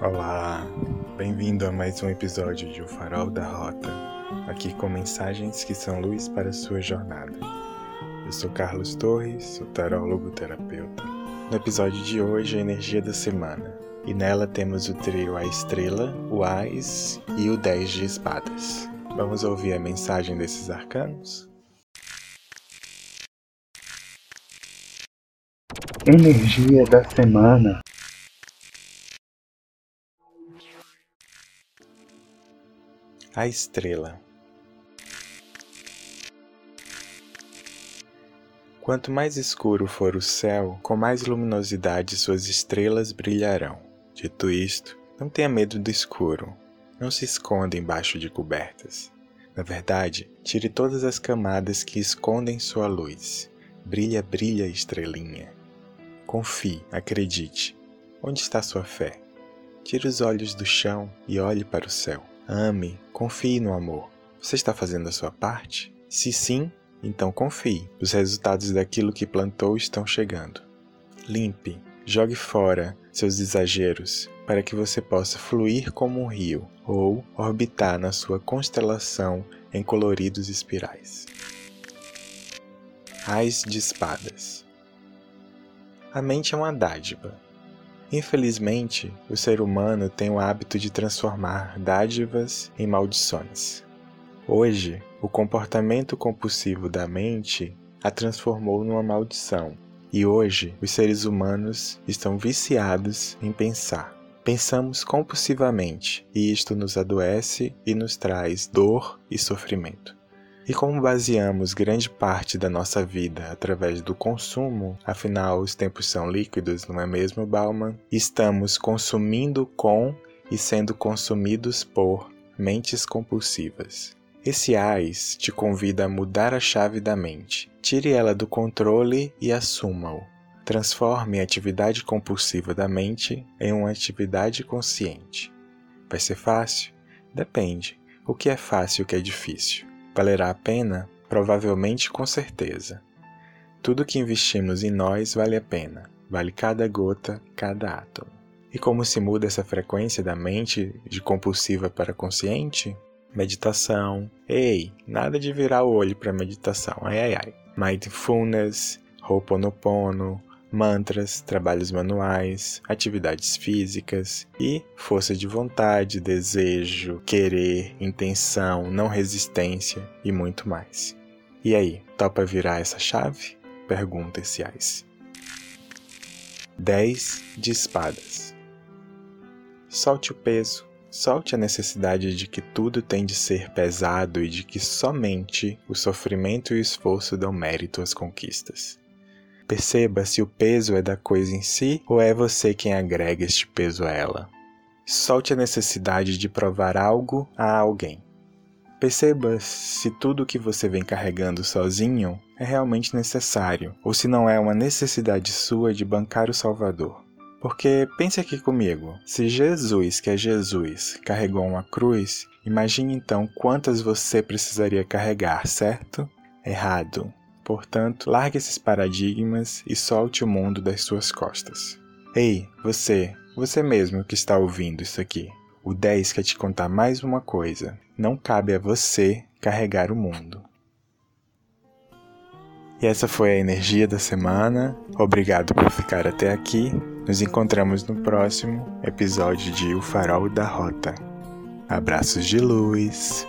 Olá, bem-vindo a mais um episódio de O Farol da Rota, aqui com mensagens que são luz para a sua jornada. Eu sou Carlos Torres, sou tarólogo terapeuta. No episódio de hoje, a energia da semana, e nela temos o trio A Estrela, o Ás e o 10 de Espadas. Vamos ouvir a mensagem desses arcanos? Energia da semana. A Estrela. Quanto mais escuro for o céu, com mais luminosidade suas estrelas brilharão. Dito isto, não tenha medo do escuro. Não se esconda embaixo de cobertas. Na verdade, tire todas as camadas que escondem sua luz. Brilha, brilha, estrelinha. Confie, acredite. Onde está sua fé? Tire os olhos do chão e olhe para o céu. Ame, confie no amor. Você está fazendo a sua parte? Se sim, então confie. Os resultados daquilo que plantou estão chegando. Limpe, jogue fora seus exageros para que você possa fluir como um rio ou orbitar na sua constelação em coloridos espirais. Ás de Espadas. A mente é uma dádiva. Infelizmente, o ser humano tem o hábito de transformar dádivas em maldições. Hoje, o comportamento compulsivo da mente a transformou numa maldição, e hoje os seres humanos estão viciados em pensar. Pensamos compulsivamente, e isto nos adoece e nos traz dor e sofrimento. E como baseamos grande parte da nossa vida através do consumo, afinal os tempos são líquidos, não é mesmo, Bauman? Estamos consumindo com e sendo consumidos por mentes compulsivas. Esse AIS te convida a mudar a chave da mente. Tire ela do controle e assuma-o. Transforme a atividade compulsiva da mente em uma atividade consciente. Vai ser fácil? Depende. O que é fácil e o que é difícil? Valerá a pena? Provavelmente, com certeza. Tudo que investimos em nós vale a pena. Vale cada gota, cada átomo. E como se muda essa frequência da mente de compulsiva para consciente? Meditação. Ei, nada de virar o olho para meditação. Mindfulness, Ho'oponopono, mantras, trabalhos manuais, atividades físicas e força de vontade, desejo, querer, intenção, não resistência e muito mais. E aí, topa virar essa chave? Pergunta esse AIS. 10 de Espadas. Solte o peso, solte a necessidade de que tudo tem de ser pesado e de que somente o sofrimento e o esforço dão mérito às conquistas. Perceba se o peso é da coisa em si ou é você quem agrega este peso a ela. Solte a necessidade de provar algo a alguém. Perceba se tudo o que você vem carregando sozinho é realmente necessário ou se não é uma necessidade sua de bancar o Salvador. Porque pense aqui comigo, se Jesus, que é Jesus, carregou uma cruz, imagine então quantas você precisaria carregar, certo? Errado. Portanto, largue esses paradigmas e solte o mundo das suas costas. Ei, você mesmo que está ouvindo isso aqui. O 10 quer te contar mais uma coisa. Não cabe a você carregar o mundo. E essa foi a energia da semana. Obrigado por ficar até aqui. Nos encontramos no próximo episódio de O Farol da Rota. Abraços de luz.